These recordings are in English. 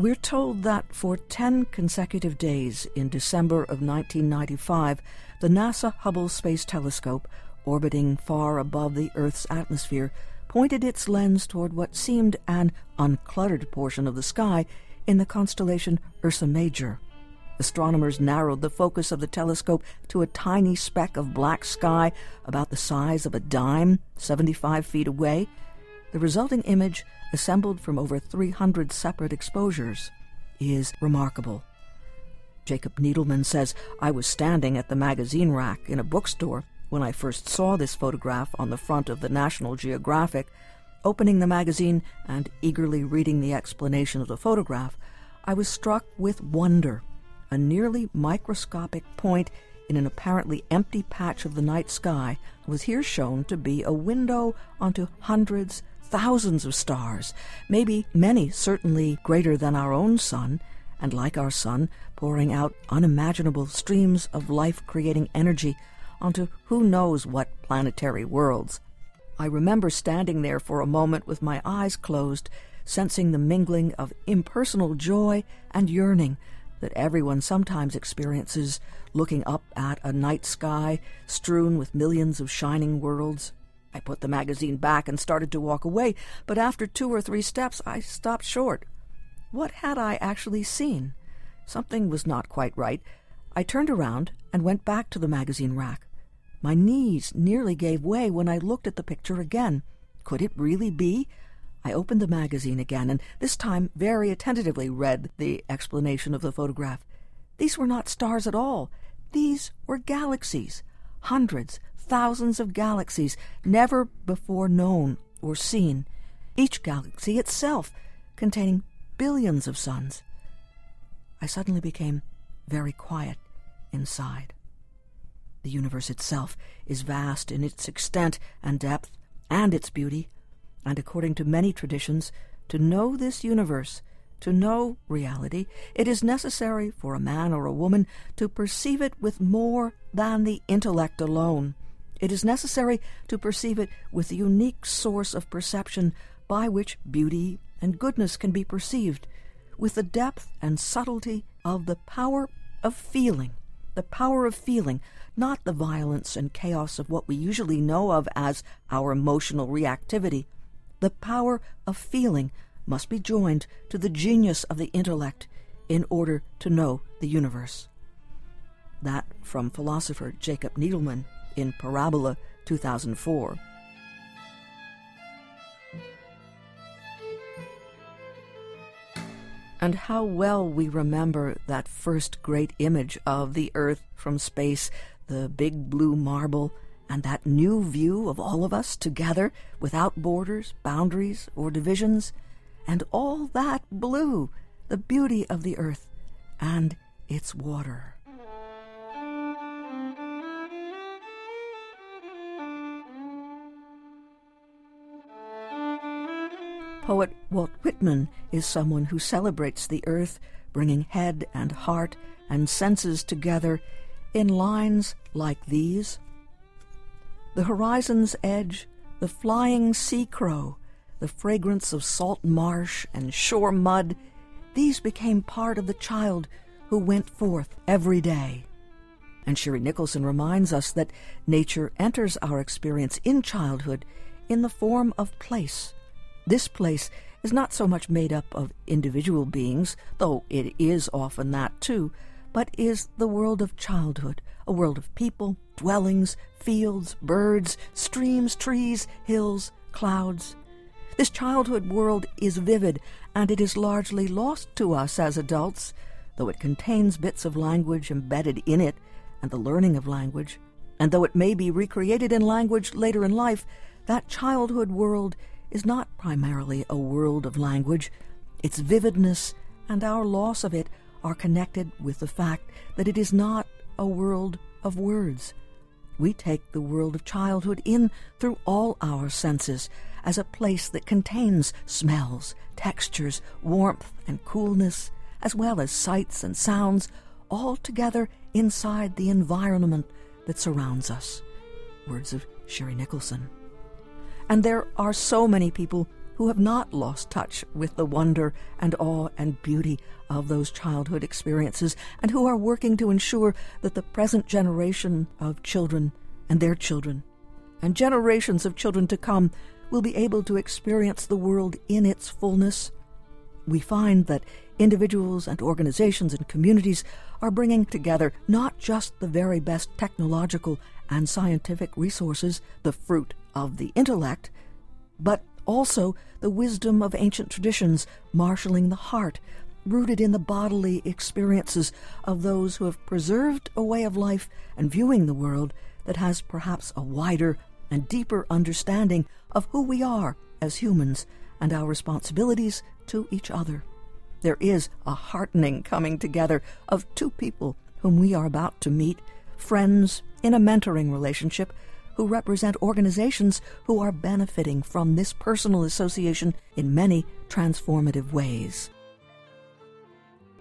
We're told that for 10 consecutive days in December of 1995, the NASA Hubble Space Telescope, orbiting far above the Earth's atmosphere, pointed its lens toward what seemed an uncluttered portion of the sky in the constellation Ursa Major. Astronomers narrowed the focus of the telescope to a tiny speck of black sky about the size of a dime, 75 feet away. The resulting image, assembled from over 300 separate exposures, is remarkable. Jacob Needleman says, "I was standing at the magazine rack in a bookstore when I first saw this photograph on the front of the National Geographic. Opening the magazine and eagerly reading the explanation of the photograph, I was struck with wonder. A nearly microscopic point in an apparently empty patch of the night sky was here shown to be a window onto hundreds, thousands of stars, maybe many certainly greater than our own sun, and like our sun, pouring out unimaginable streams of life-creating energy onto who knows what planetary worlds. I remember standing there for a moment with my eyes closed, sensing the mingling of impersonal joy and yearning that everyone sometimes experiences, looking up at a night sky strewn with millions of shining worlds. I put the magazine back and started to walk away, but after 2 or 3 steps I stopped short. What had I actually seen? Something was not quite right. I turned around and went back to the magazine rack. My knees nearly gave way when I looked at the picture again. Could it really be? I opened the magazine again, and this time very attentively read the explanation of the photograph. These were not stars at all. These were galaxies. Hundreds, thousands of galaxies, never before known or seen. Each galaxy itself containing billions of suns. I suddenly became very quiet inside. The universe itself is vast in its extent and depth and its beauty. And according to many traditions, to know this universe, to know reality, it is necessary for a man or a woman to perceive it with more than the intellect alone. It is necessary to perceive it with the unique source of perception by which beauty and goodness can be perceived, with the depth and subtlety of the power of feeling. The power of feeling, not the violence and chaos of what we usually know of as our emotional reactivity. The power of feeling must be joined to the genius of the intellect in order to know the universe." That from philosopher Jacob Needleman in Parabola 2004. And how well we remember that first great image of the Earth from space, the big blue marble, and that new view of all of us together, without borders, boundaries, or divisions, and all that blue, the beauty of the earth and its water. Poet Walt Whitman is someone who celebrates the earth, bringing head and heart and senses together in lines like these. The horizon's edge, the flying sea crow, the fragrance of salt marsh and shore mud, these became part of the child who went forth every day. And Sherry Nicholson reminds us that nature enters our experience in childhood in the form of place. This place is not so much made up of individual beings, though it is often that too, but is the world of childhood, a world of people, dwellings, fields, birds, streams, trees, hills, clouds. This childhood world is vivid, and it is largely lost to us as adults, though it contains bits of language embedded in it and the learning of language. And though it may be recreated in language later in life, that childhood world is not primarily a world of language. Its vividness and our loss of it are connected with the fact that it is not a world of words. We take the world of childhood in through all our senses as a place that contains smells, textures, warmth, and coolness, as well as sights and sounds, all together inside the environment that surrounds us. Words of Sherry Nicholson. And there are so many people who have not lost touch with the wonder and awe and beauty of those childhood experiences, and who are working to ensure that the present generation of children and their children and generations of children to come will be able to experience the world in its fullness. We find that individuals and organizations and communities are bringing together not just the very best technological and scientific resources, the fruit of the intellect, but also the wisdom of ancient traditions, marshaling the heart, rooted in the bodily experiences of those who have preserved a way of life and viewing the world that has perhaps a wider and deeper understanding of who we are as humans and our responsibilities to each other. There is a heartening coming together of two people whom we are about to meet, friends in a mentoring relationship who represent organizations who are benefiting from this personal association in many transformative ways.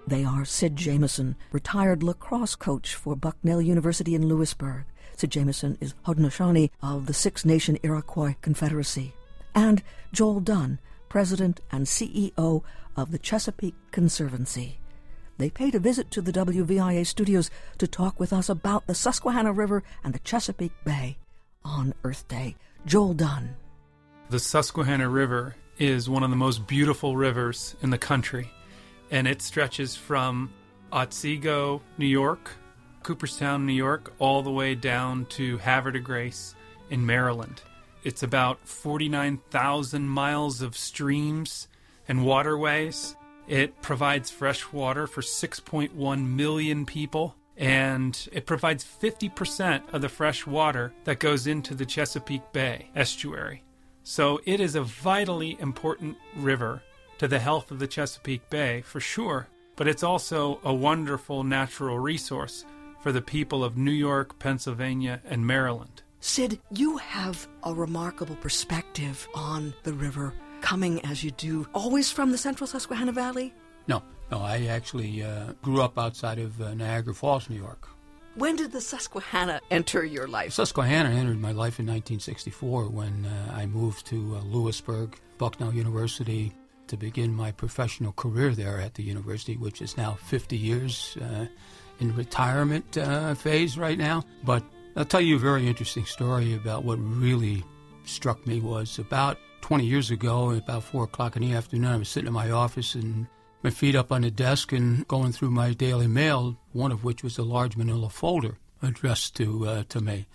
They are Sid Jameson, retired lacrosse coach for Bucknell University in Lewisburg. Sid Jameson is Haudenosaunee of the Six Nation Iroquois Confederacy. And Joel Dunn, president and CEO of the Chesapeake Conservancy. They paid a visit to the WVIA studios to talk with us about the Susquehanna River and the Chesapeake Bay on Earth Day. Joel Dunn. The Susquehanna River is one of the most beautiful rivers in the country, and it stretches from Otsego, New York, Cooperstown, New York, all the way down to Havre de Grace in Maryland. It's about 49,000 miles of streams and waterways. It provides fresh water for 6.1 million people, and it provides 50% of the fresh water that goes into the Chesapeake Bay estuary. So it is a vitally important river to the health of the Chesapeake Bay, for sure, but it's also a wonderful natural resource for the people of New York, Pennsylvania, and Maryland. Sid, you have a remarkable perspective on the river, coming as you do, always from the central Susquehanna Valley? No, I actually grew up outside of Niagara Falls, New York. When did the Susquehanna enter your life? Susquehanna entered my life in 1964 when I moved to Lewisburg, Bucknell University, to begin my professional career there at the university, which is now 50 years in retirement phase right now. But I'll tell you a very interesting story about what really struck me was about 20 years ago, about 4 o'clock in the afternoon, I was sitting in my office and my feet up on the desk and going through my daily mail, one of which was a large manila folder addressed to me.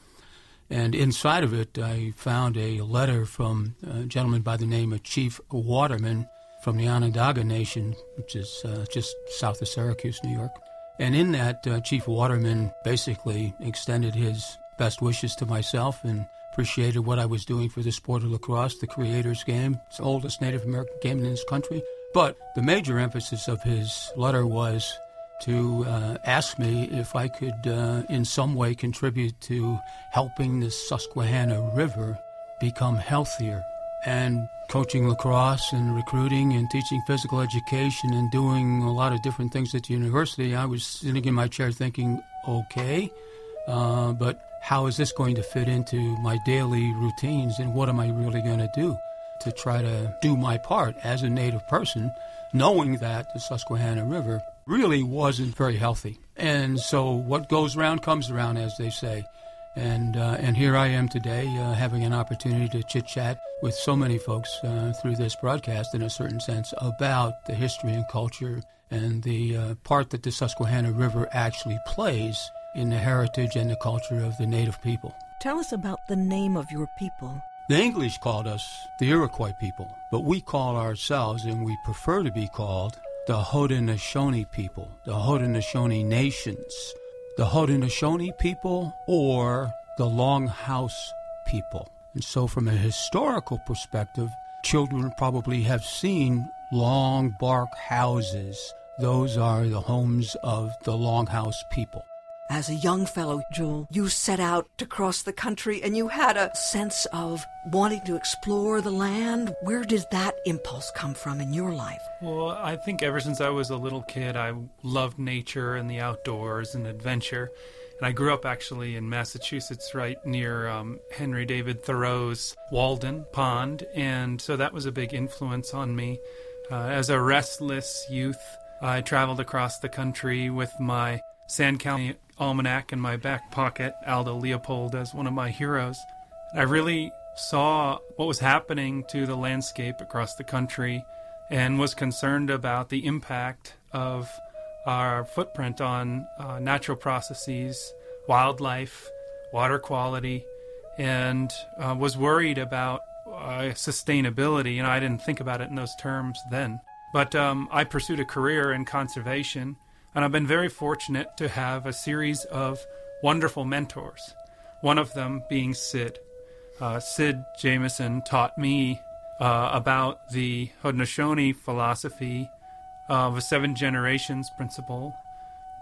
And inside of it, I found a letter from a gentleman by the name of Chief Waterman from the Onondaga Nation, which is just south of Syracuse, New York. And in that, Chief Waterman basically extended his best wishes to myself and appreciated what I was doing for the sport of lacrosse, the Creators game. It's the oldest Native American game in this country. But the major emphasis of his letter was to ask me if I could in some way contribute to helping the Susquehanna River become healthier. And coaching lacrosse and recruiting and teaching physical education and doing a lot of different things at the university, I was sitting in my chair thinking, okay, but how is this going to fit into my daily routines, and what am I really going to do to try to do my part as a Native person, knowing that the Susquehanna River really wasn't very healthy. And so what goes around comes around, as they say. And here I am today having an opportunity to chit-chat with so many folks through this broadcast in a certain sense about the history and culture and the part that the Susquehanna River actually plays in the heritage and the culture of the Native people. Tell us about the name of your people. The English called us the Iroquois people, but we call ourselves, and we prefer to be called, the Haudenosaunee people, the Haudenosaunee nations. The Haudenosaunee people or the Longhouse people. And so from a historical perspective, children probably have seen long bark houses. Those are the homes of the Longhouse people. As a young fellow, Joel, you set out to cross the country and you had a sense of wanting to explore the land. Where did that impulse come from in your life? Well, I think ever since I was a little kid, I loved nature and the outdoors and adventure. And I grew up actually in Massachusetts, right near Henry David Thoreau's Walden Pond. And so that was a big influence on me. As a restless youth, I traveled across the country with my Sand County almanac in my back pocket, Aldo Leopold as one of my heroes. I really saw what was happening to the landscape across the country and was concerned about the impact of our footprint on natural processes, wildlife, water quality, and was worried about sustainability. I didn't think about it in those terms then. But I pursued a career in conservation, and I've been very fortunate to have a series of wonderful mentors, one of them being Sid. Sid Jameson taught me about the Haudenosaunee philosophy of a seven generations principle,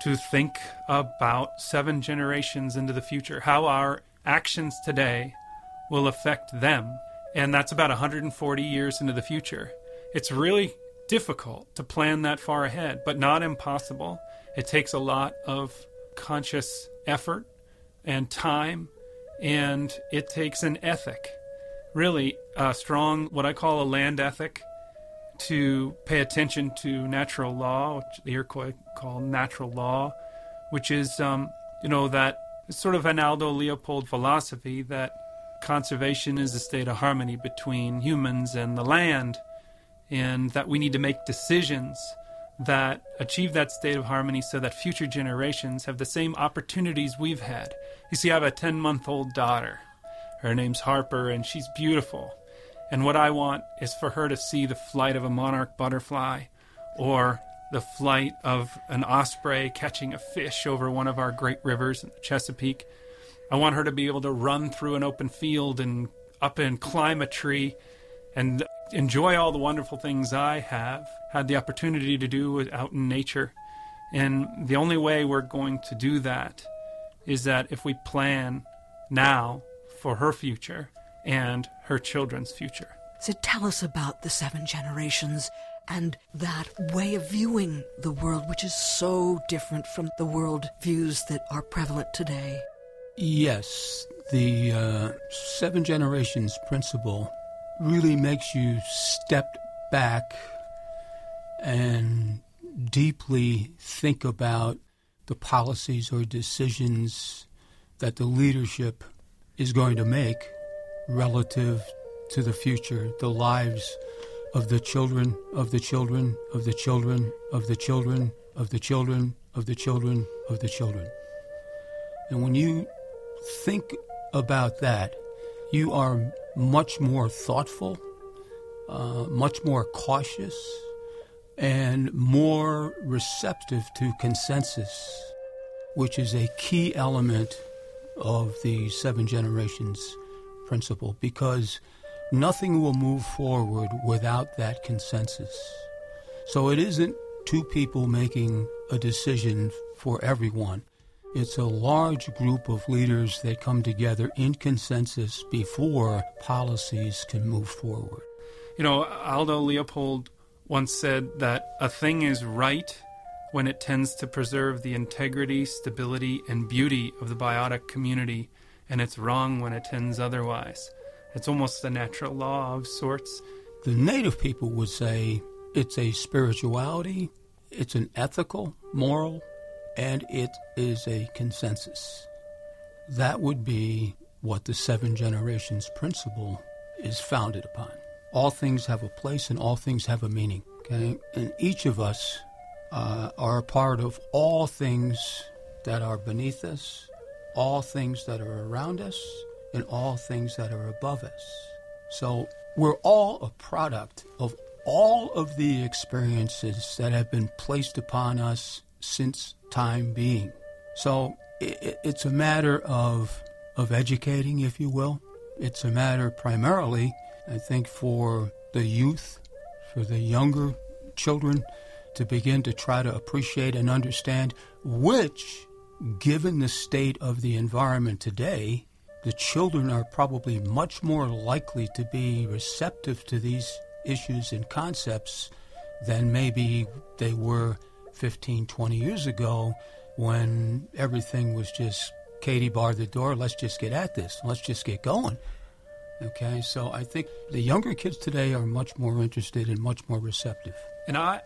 to think about seven generations into the future, how our actions today will affect them. And that's about 140 years into the future. It's really difficult to plan that far ahead, but not impossible. It takes a lot of conscious effort and time, and it takes an ethic, really a strong, what I call a land ethic, to pay attention to natural law, which the Iroquois call natural law, which is, that sort of an Aldo Leopold philosophy that conservation is a state of harmony between humans and the land, and that we need to make decisions that achieve that state of harmony so that future generations have the same opportunities we've had. You see, I have a 10-month-old daughter. Her name's Harper, and she's beautiful. And what I want is for her to see the flight of a monarch butterfly or the flight of an osprey catching a fish over one of our great rivers, Chesapeake. I want her to be able to run through an open field and up and climb a tree and enjoy all the wonderful things I have had the opportunity to do out in nature. And the only way we're going to do that is that if we plan now for her future and her children's future. So tell us about the seven generations and that way of viewing the world, which is so different from the world views that are prevalent today. Yes, the seven generations principle really makes you step back and deeply think about the policies or decisions that the leadership is going to make relative to the future, the lives of the children, of the children, of the children, of the children, of the children, of the children, of the children. And when you think about that, you are much more thoughtful, much more cautious, and more receptive to consensus, which is a key element of the seven generations principle, because nothing will move forward without that consensus. So it isn't two people making a decision for everyone. It's a large group of leaders that come together in consensus before policies can move forward. Aldo Leopold once said that a thing is right when it tends to preserve the integrity, stability, and beauty of the biotic community, and it's wrong when it tends otherwise. It's almost a natural law of sorts. The native people would say it's a spirituality, it's an ethical, moral, and it is a consensus. That would be what the seven generations principle is founded upon. All things have a place and all things have a meaning, okay? And each of us are a part of all things that are beneath us, all things that are around us, and all things that are above us. So we're all a product of all of the experiences that have been placed upon us since time being. So it's a matter of educating, if you will. It's a matter primarily, I think, for the youth, for the younger children, to begin to try to appreciate and understand which, given the state of the environment today, the children are probably much more likely to be receptive to these issues and concepts than maybe they were 15, 20 years ago when everything was just Katie barred the door, let's just get at this, let's just get going. Okay, so I think the younger kids today are much more interested and much more receptive. And I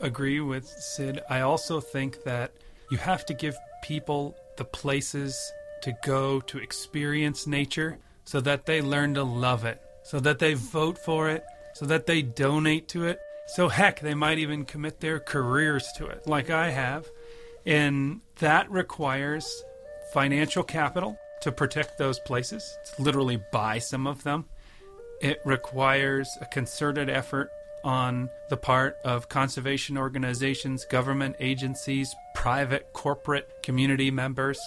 agree with Sid. I also think that you have to give people the places to go to experience nature so that they learn to love it, so that they vote for it, so that they donate to it. So heck, they might even commit their careers to it, like I have. And that requires financial capital to protect those places, to literally buy some of them. It requires a concerted effort on the part of conservation organizations, government agencies, private corporate community members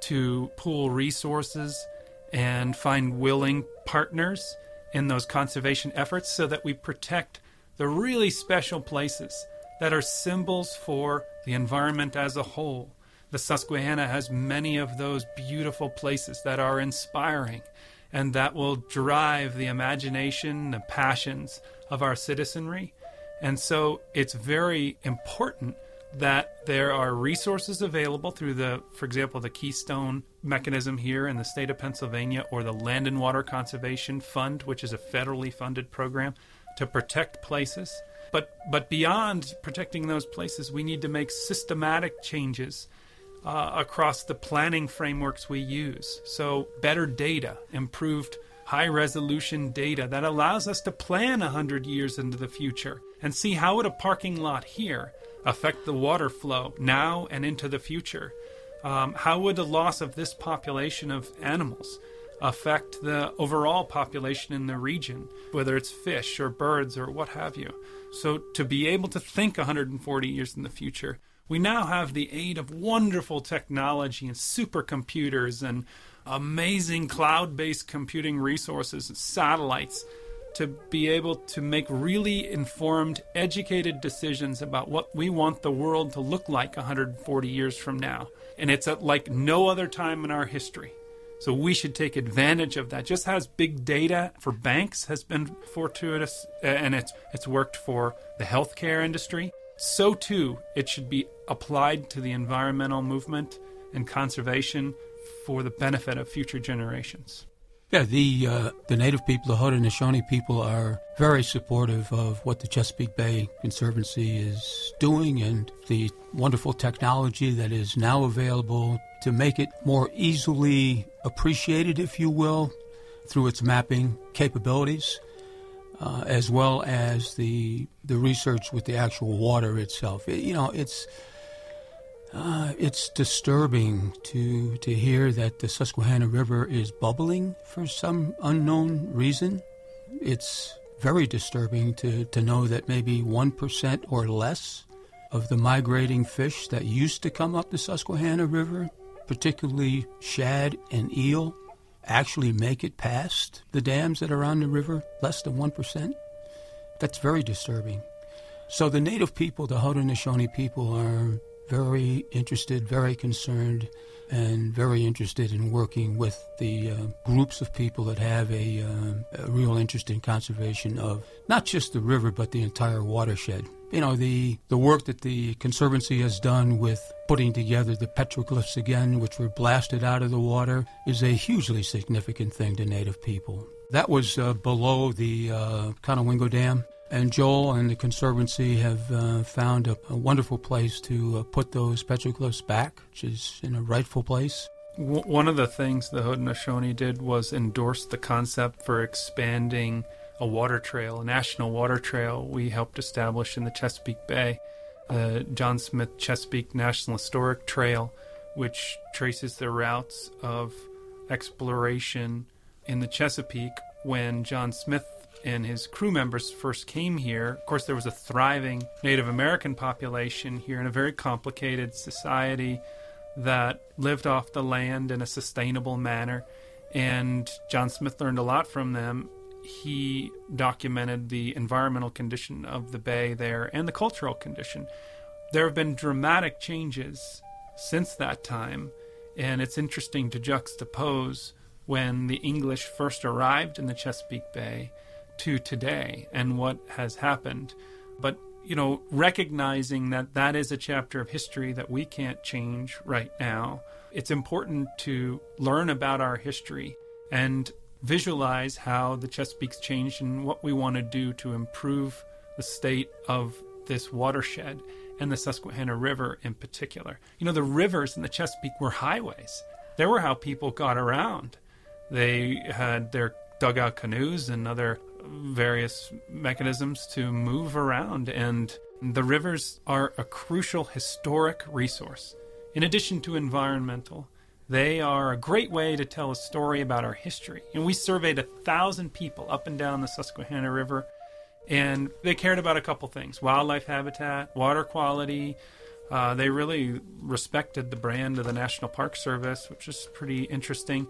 to pool resources and find willing partners in those conservation efforts so that we protect the really special places that are symbols for the environment as a whole. The Susquehanna has many of those beautiful places that are inspiring and that will drive the imagination, the passions of our citizenry. And so it's very important that there are resources available through the, for example, the Keystone mechanism here in the state of Pennsylvania, or the Land and Water Conservation Fund, which is a federally funded program to protect places. But beyond protecting those places, we need to make systematic changes across the planning frameworks we use. So better data, improved high-resolution data that allows us to plan 100 years into the future and see how would a parking lot here affect the water flow now and into the future. How would the loss of this population of animals affect the overall population in the region, whether it's fish or birds or what have you. So to be able to think 140 years in the future, we now have the aid of wonderful technology and supercomputers and amazing cloud-based computing resources and satellites to be able to make really informed, educated decisions about what we want the world to look like 140 years from now. And it's like no other time in our history. So we should take advantage of that. Just as big data for banks has been fortuitous and it's worked for the healthcare industry, so too it should be applied to the environmental movement and conservation for the benefit of future generations. Yeah, the Native people, the Haudenosaunee people, are very supportive of what the Chesapeake Bay Conservancy is doing and the wonderful technology that is now available to make it more easily appreciated, if you will, through its mapping capabilities, as well as the research with the actual water itself. It's disturbing to hear that the Susquehanna River is bubbling for some unknown reason. It's very disturbing to know that maybe 1% or less of the migrating fish that used to come up the Susquehanna River, particularly shad and eel, actually make it past the dams that are on the river, less than 1%. That's very disturbing. So the Native people, the Haudenosaunee people, are very interested, very concerned, and very interested in working with the groups of people that have a real interest in conservation of not just the river, but the entire watershed. You know, the work that the Conservancy has done with putting together the petroglyphs again, which were blasted out of the water, is a hugely significant thing to Native people. That was below the Conowingo Dam. And Joel and the Conservancy have found a wonderful place to put those petroglyphs back, which is in a rightful place. One of the things the Haudenosaunee did was endorse the concept for expanding a water trail, a national water trail we helped establish in the Chesapeake Bay, the John Smith Chesapeake National Historic Trail, which traces the routes of exploration in the Chesapeake when John Smith and his crew members first came here. Of course, there was a thriving Native American population here in a very complicated society that lived off the land in a sustainable manner. And John Smith learned a lot from them. He documented the environmental condition of the bay there and the cultural condition. There have been dramatic changes since that time, and it's interesting to juxtapose when the English first arrived in the Chesapeake Bay to today and what has happened. But you know, recognizing that that is a chapter of history that we can't change right now. It's important to learn about our history and visualize how the Chesapeake's changed and what we want to do to improve the state of this watershed and the Susquehanna River in particular. You know, the rivers in the Chesapeake were highways. They were how people got around. They had their dugout canoes and other various mechanisms to move around, and the rivers are a crucial historic resource. In addition to environmental, they are a great way to tell a story about our history. And we surveyed 1,000 people up and down the Susquehanna River, and they cared about a couple things: wildlife habitat, water quality. They really respected the brand of the National Park Service, which is pretty interesting.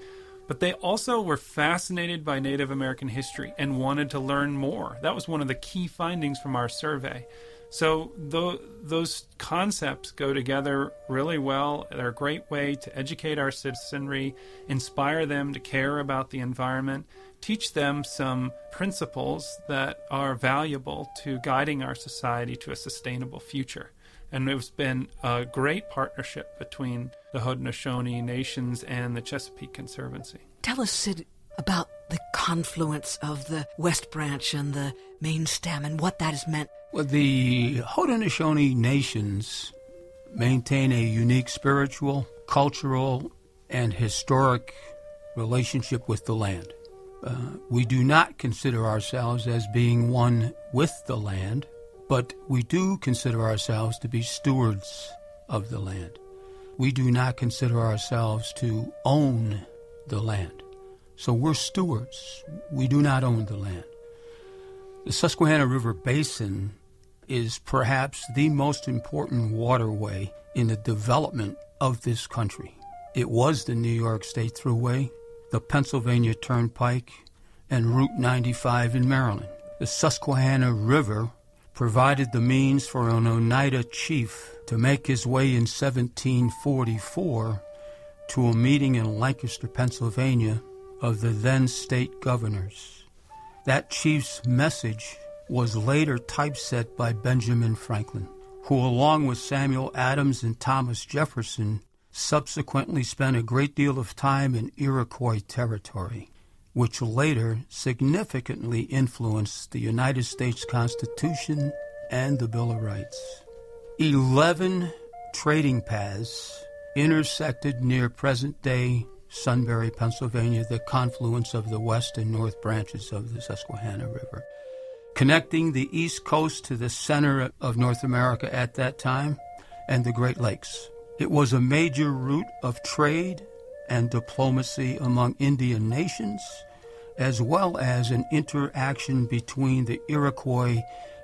But they also were fascinated by Native American history and wanted to learn more. That was one of the key findings from our survey. So those concepts go together really well. They're a great way to educate our citizenry, inspire them to care about the environment, teach them some principles that are valuable to guiding our society to a sustainable future. And it's been a great partnership between the Haudenosaunee Nations and the Chesapeake Conservancy. Tell us, Sid, about the confluence of the West Branch and the main stem and what that has meant. Well, the Haudenosaunee Nations maintain a unique spiritual, cultural, and historic relationship with the land. We do not consider ourselves as being one with the land, but we do consider ourselves to be stewards of the land. We do not consider ourselves to own the land. So we're stewards. We do not own the land. The Susquehanna River Basin is perhaps the most important waterway in the development of this country. It was the New York State Thruway, the Pennsylvania Turnpike, and Route 95 in Maryland. The Susquehanna River provided the means for an Oneida chief to make his way in 1744 to a meeting in Lancaster, Pennsylvania, of the then state governors. That chief's message was later typeset by Benjamin Franklin, who, along with Samuel Adams and Thomas Jefferson, subsequently spent a great deal of time in Iroquois territory, which later significantly influenced the United States Constitution and the Bill of Rights. 11 trading paths intersected near present-day Sunbury, Pennsylvania, the confluence of the west and north branches of the Susquehanna River, connecting the East Coast to the center of North America at that time and the Great Lakes. It was a major route of trade and diplomacy among Indian nations, as well as an interaction between the Iroquois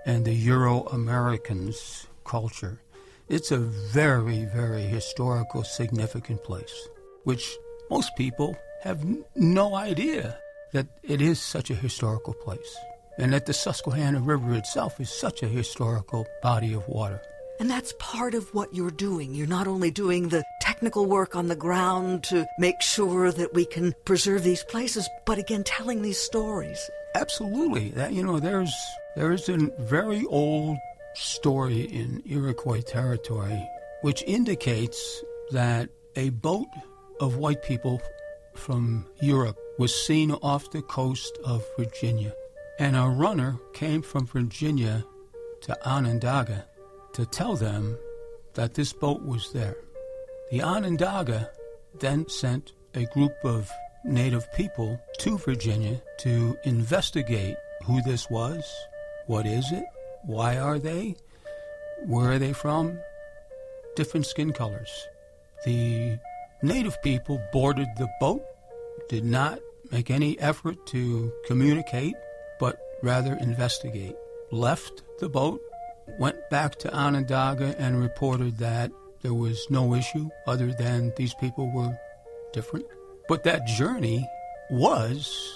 and the Euro-Americans culture. It's a very, very historical, significant place, which most people have no idea that it is such a historical place, and that the Susquehanna River itself is such a historical body of water. And that's part of what you're doing. You're not only doing the technical work on the ground to make sure that we can preserve these places, but again, telling these stories. Absolutely. That, you know, there is a very old story in Iroquois territory which indicates that a boat of white people from Europe was seen off the coast of Virginia, and a runner came from Virginia to Onondaga to tell them that this boat was there. The Onondaga then sent a group of native people to Virginia to investigate who this was, what is it, why are they, where are they from, different skin colors. The native people boarded the boat, did not make any effort to communicate, but rather investigate, left the boat, went back to Onondaga and reported that there was no issue other than these people were different. But that journey was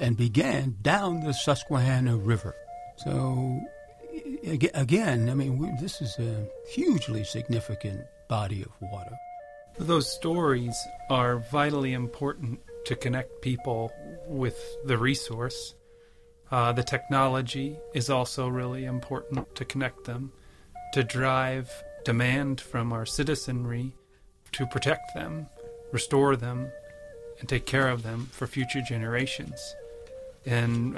and began down the Susquehanna River. So, again, I mean, this is a hugely significant body of water. Those stories are vitally important to connect people with the resource. The technology is also really important to connect them, to drive demand from our citizenry to protect them, restore them, and take care of them for future generations. And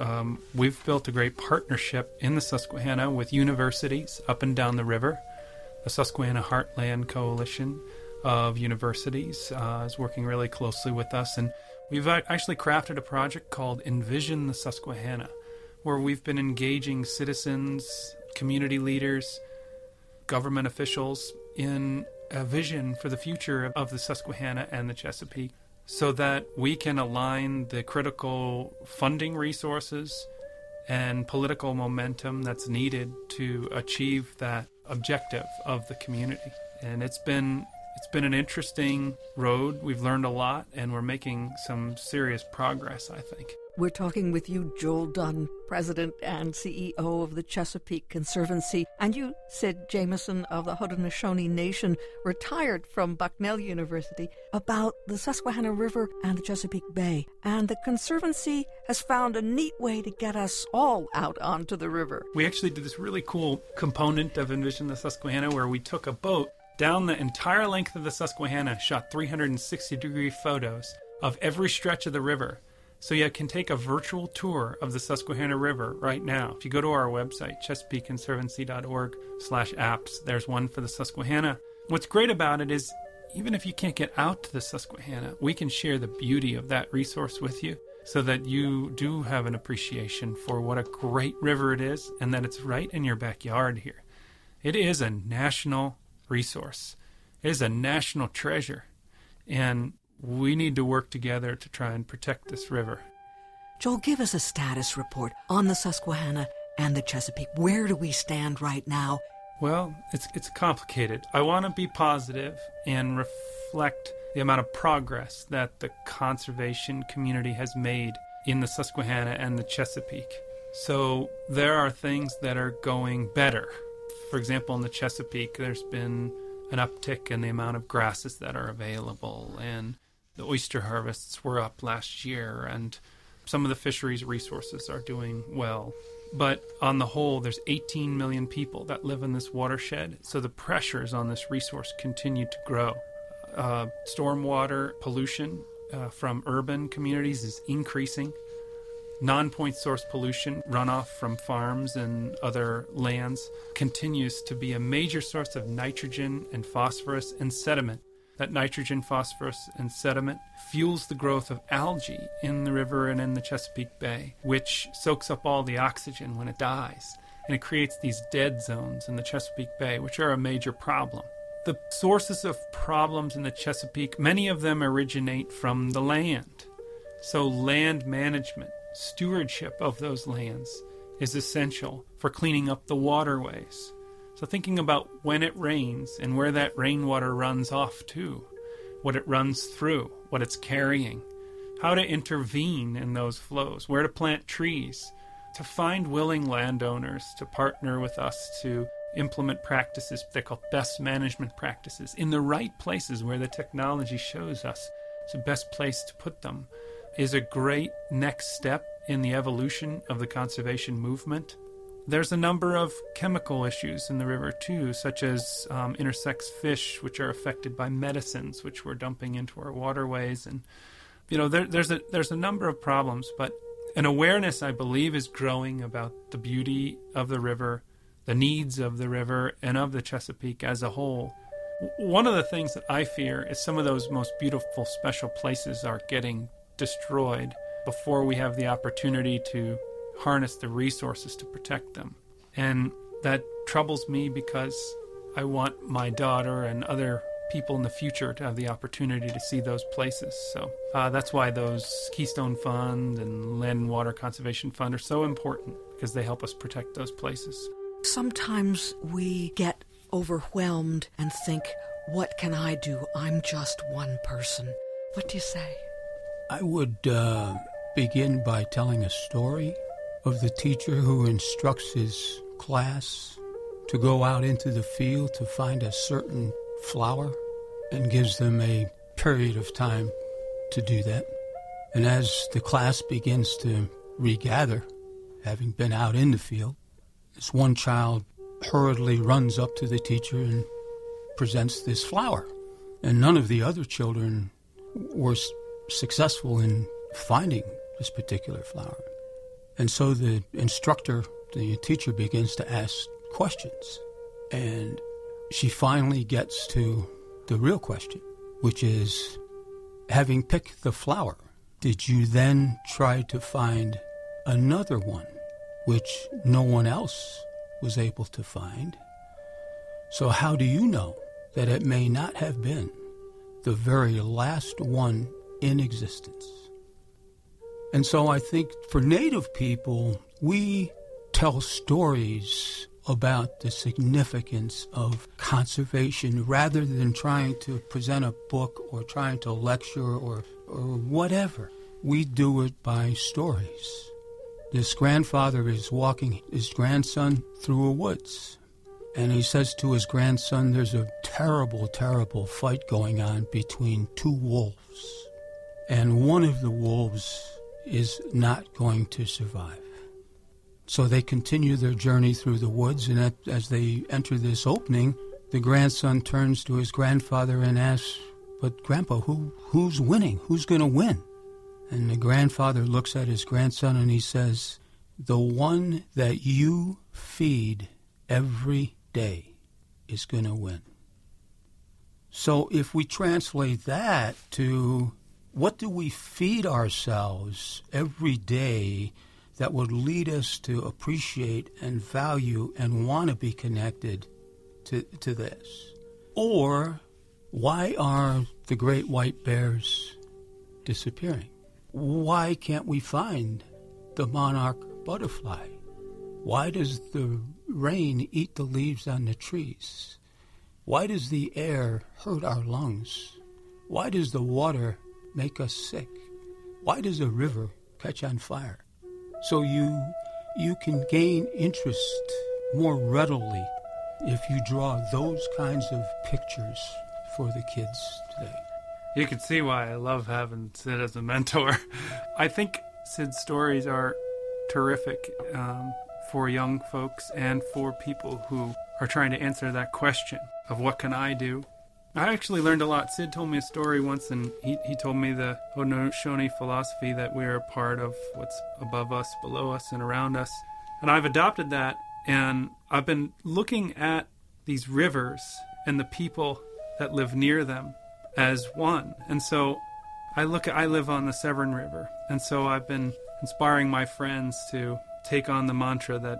we've built a great partnership in the Susquehanna with universities up and down the river. The Susquehanna Heartland Coalition of Universities is working really closely with us, and we've actually crafted a project called Envision the Susquehanna, where we've been engaging citizens, community leaders, government officials in a vision for the future of the Susquehanna and the Chesapeake, so that we can align the critical funding resources and political momentum that's needed to achieve that objective of the community. And it's been an interesting road. We've learned a lot, and we're making some serious progress, I think. We're talking with you, Joel Dunn, President and CEO of the Chesapeake Conservancy, and you, Sid Jameson of the Haudenosaunee Nation, retired from Bucknell University, about the Susquehanna River and the Chesapeake Bay. And the Conservancy has found a neat way to get us all out onto the river. We actually did this really cool component of Envision the Susquehanna where we took a boat down the entire length of the Susquehanna, shot 360-degree photos of every stretch of the river. So you can take a virtual tour of the Susquehanna River right now. If you go to our website, chesapeakeconservancy.org/apps, there's one for the Susquehanna. What's great about it is, even if you can't get out to the Susquehanna, we can share the beauty of that resource with you so that you do have an appreciation for what a great river it is and that it's right in your backyard here. It is a national resource. It is a national treasure. And we need to work together to try and protect this river. Joel, give us a status report on the Susquehanna and the Chesapeake. Where do we stand right now? Well, it's complicated. I want to be positive and reflect the amount of progress that the conservation community has made in the Susquehanna and the Chesapeake. So there are things that are going better. For example, in the Chesapeake, there's been an uptick in the amount of grasses that are available, and the oyster harvests were up last year, and some of the fisheries resources are doing well. But on the whole, there's 18 million people that live in this watershed, so the pressures on this resource continue to grow. Stormwater pollution from urban communities is increasing. Non-point source pollution, runoff from farms and other lands, continues to be a major source of nitrogen and phosphorus and sediment. That nitrogen, phosphorus, and sediment fuels the growth of algae in the river and in the Chesapeake Bay, which soaks up all the oxygen when it dies, and it creates these dead zones in the Chesapeake Bay, which are a major problem. The sources of problems in the Chesapeake, many of them originate from the land. So land management, stewardship of those lands, is essential for cleaning up the waterways. So thinking about when it rains and where that rainwater runs off to, what it runs through, what it's carrying, how to intervene in those flows, where to plant trees, to find willing landowners to partner with us to implement practices they call best management practices in the right places where the technology shows us it's the best place to put them, is a great next step in the evolution of the conservation movement. There's a number of chemical issues in the river too, such as intersex fish, which are affected by medicines which we're dumping into our waterways, and there's a number of problems. But an awareness, I believe, is growing about the beauty of the river, the needs of the river, and of the Chesapeake as a whole. One of the things that I fear is some of those most beautiful, special places are getting destroyed before we have the opportunity to harness the resources to protect them. And that troubles me because I want my daughter and other people in the future to have the opportunity to see those places. So that's why those Keystone Fund and Land and Water Conservation Fund are so important, because they help us protect those places. Sometimes we get overwhelmed and think, what can I do? I'm just one person. What do you say? I would begin by telling a story of the teacher who instructs his class to go out into the field to find a certain flower and gives them a period of time to do that. And as the class begins to regather, having been out in the field, this one child hurriedly runs up to the teacher and presents this flower. And none of the other children were successful in finding this particular flower. And so the instructor, the teacher, begins to ask questions. And she finally gets to the real question, which is, having picked the flower, did you then try to find another one, which no one else was able to find? So how do you know that it may not have been the very last one in existence? And so I think for Native people, we tell stories about the significance of conservation rather than trying to present a book or trying to lecture or whatever. We do it by stories. This grandfather is walking his grandson through a woods, and he says to his grandson, there's a terrible, terrible fight going on between two wolves, and one of the wolves is not going to survive. So they continue their journey through the woods, and as they enter this opening, the grandson turns to his grandfather and asks, but Grandpa, who's winning? Who's going to win? And the grandfather looks at his grandson and he says, the one that you feed every day is going to win. So if we translate that to what do we feed ourselves every day that would lead us to appreciate and value and want to be connected to this? Or why are the great white bears disappearing? Why can't we find the monarch butterfly? Why does the rain eat the leaves on the trees? Why does the air hurt our lungs? Why does the water make us sick? Why does a river catch on fire? So you can gain interest more readily if you draw those kinds of pictures for the kids today. You can see why I love having Sid as a mentor. I think Sid's stories are terrific for young folks and for people who are trying to answer that question of what can I do. I actually learned a lot. Sid told me a story once, and he told me the Haudenosaunee philosophy that we're a part of what's above us, below us, and around us. And I've adopted that, and I've been looking at these rivers and the people that live near them as one. And so I live on the Severn River, and so I've been inspiring my friends to take on the mantra that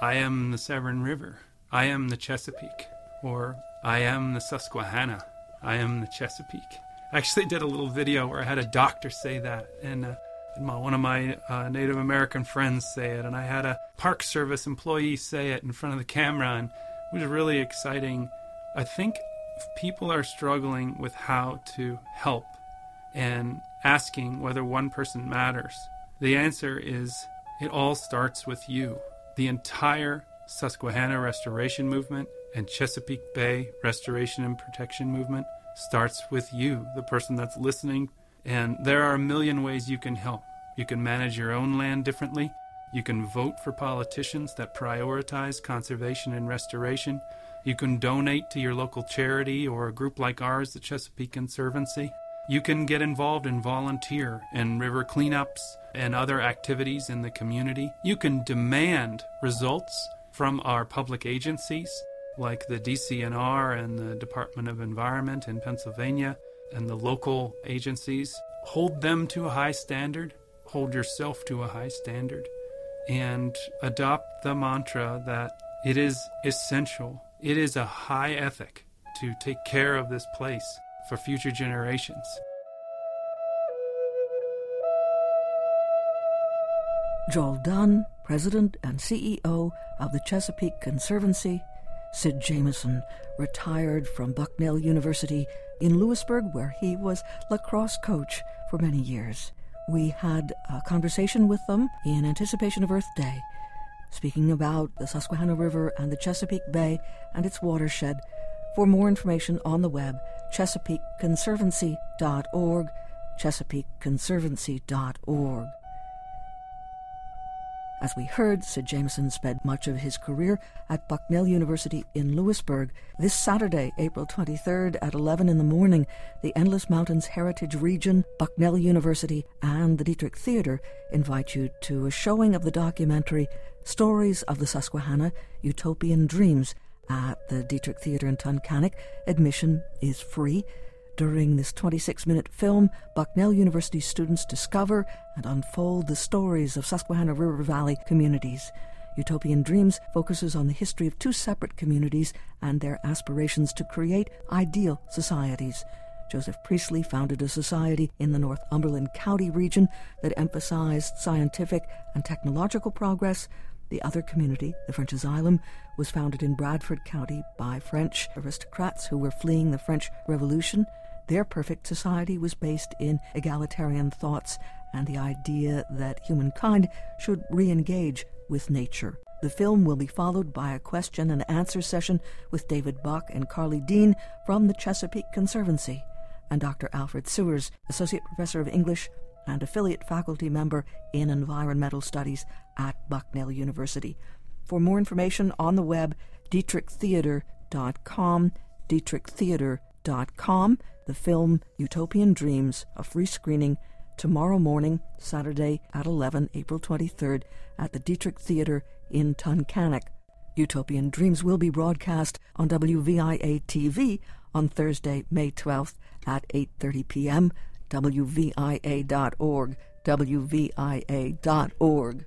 I am the Severn River, I am the Chesapeake, or I am the Susquehanna, I am the Chesapeake. I actually did a little video where I had a doctor say that, and one of my Native American friends say it, and I had a Park Service employee say it in front of the camera, and it was really exciting. I think people are struggling with how to help and asking whether one person matters. The answer is, it all starts with you. The entire Susquehanna Restoration Movement and Chesapeake Bay Restoration and Protection Movement starts with you, the person that's listening. And there are a million ways you can help. You can manage your own land differently. You can vote for politicians that prioritize conservation and restoration. You can donate to your local charity or a group like ours, the Chesapeake Conservancy. You can get involved and volunteer in river cleanups and other activities in the community. You can demand results from our public agencies, like the DCNR and the Department of Environment in Pennsylvania and the local agencies. Hold them to a high standard. Hold yourself to a high standard. And adopt the mantra that it is essential, it is a high ethic to take care of this place for future generations. Joel Dunn, President and CEO of the Chesapeake Conservancy. Sid Jameson, retired from Bucknell University in Lewisburg, where he was lacrosse coach for many years. We had a conversation with them in anticipation of Earth Day, speaking about the Susquehanna River and the Chesapeake Bay and its watershed. For more information on the web, ChesapeakeConservancy.org, ChesapeakeConservancy.org. As we heard, Sid Jameson spent much of his career at Bucknell University in Lewisburg. This Saturday, April 23rd at 11 in the morning, the Endless Mountains Heritage Region, Bucknell University, and the Dietrich Theatre invite you to a showing of the documentary Stories of the Susquehanna, Utopian Dreams at the Dietrich Theatre in Tunkhannock. Admission is free. During this 26-minute film, Bucknell University students discover and unfold the stories of Susquehanna River Valley communities. Utopian Dreams focuses on the history of two separate communities and their aspirations to create ideal societies. Joseph Priestley founded a society in the Northumberland County region that emphasized scientific and technological progress. The other community, the French Asylum, was founded in Bradford County by French aristocrats who were fleeing the French Revolution. Their perfect society was based in egalitarian thoughts and the idea that humankind should re-engage with nature. The film will be followed by a question and answer session with David Buck and Carly Dean from the Chesapeake Conservancy, and Dr. Alfred Sewers, Associate Professor of English and Affiliate Faculty Member in Environmental Studies at Bucknell University. For more information on the web, DietrichTheatre.com, DietrichTheatre.com. The film Utopian Dreams, a free screening tomorrow morning, Saturday at 11, April 23rd, at the Dietrich Theatre in Tunkhannock. Utopian Dreams will be broadcast on WVIA-TV on Thursday, May 12th at 8:30 p.m., WVIA.org, WVIA.org.